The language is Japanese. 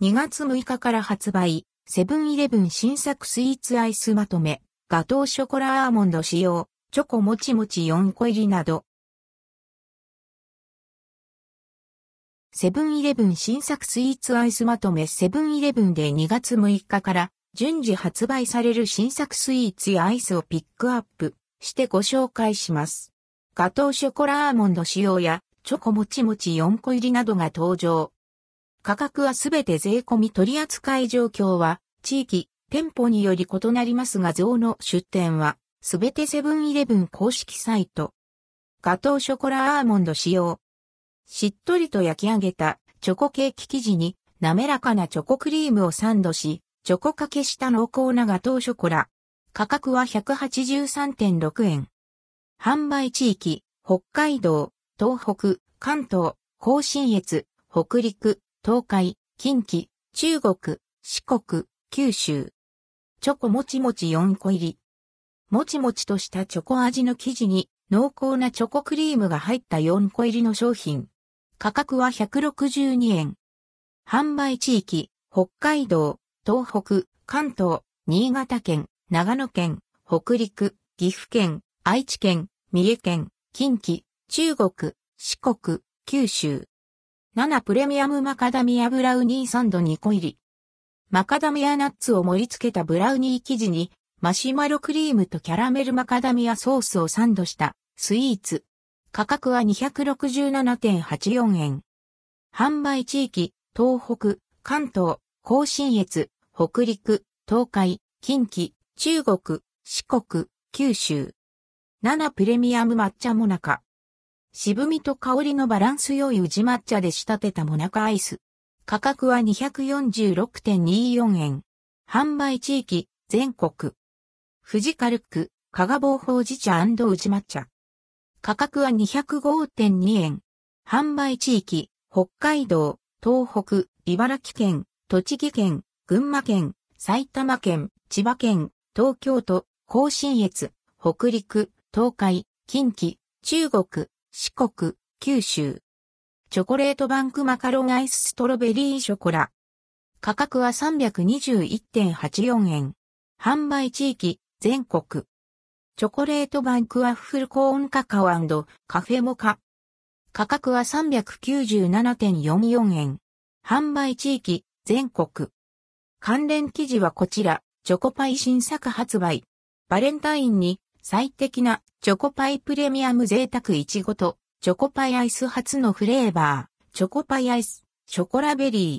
2月6日から発売、セブンイレブン新作スイーツアイスまとめ、ガトーショコラアーモンド使用、チョコもちもち4個入りなど。セブンイレブン新作スイーツアイスまとめセブンイレブンで2月6日から順次発売される新作スイーツやアイスをピックアップしてご紹介します。ガトーショコラアーモンド仕様やチョコもちもち4個入りなどが登場。価格はすべて税込み取扱い状況は地域、店舗により異なりますが像の出店はすべてセブンイレブン公式サイト。ガトーショコラアーモンド仕様。しっとりと焼き上げたチョコケーキ生地に滑らかなチョコクリームをサンドし、チョコかけした濃厚なガトーショコラ。価格は 183.6 円。販売地域、北海道、東北、関東、甲信越、北陸、東海、近畿、中国、四国、九州。チョコもちもち4個入り。もちもちとしたチョコ味の生地に濃厚なチョコクリームが入った4個入りの商品。価格は162円。販売地域、北海道、東北、関東、新潟県、長野県、北陸、岐阜県、愛知県、三重県、近畿、中国、四国、九州。7プレミアムマカダミアブラウニーサンド2個入り。マカダミアナッツを盛り付けたブラウニー生地に、マシュマロクリームとキャラメルマカダミアソースをサンドしたスイーツ。価格は 267.84 円。販売地域、東北、関東、甲信越、北陸、東海、近畿、中国、四国、九州。7プレミアム抹茶モナカ。渋みと香りのバランス良い宇治抹茶で仕立てたモナカアイス。価格は 246.24 円。販売地域、全国。富士カルク、加賀棒ほうじ茶&宇治抹茶。価格は 205.2 円。販売地域、北海道、東北、茨城県、栃木県、群馬県、埼玉県、千葉県、東京都、甲信越、北陸、東海、近畿、中国、四国、九州。チョコレートバンクマカロンアイスストロベリーショコラ。価格は 321.84 円。販売地域、全国。チョコレートバンクワッフルコーンカカオ&カフェモカ。価格は 397.44 円。販売地域、全国。関連記事はこちら、チョコパイ新作発売。バレンタインに最適なチョコパイプレミアム贅沢いちごとチョコパイアイス初のフレーバー、チョコパイアイス、ショコラベリー。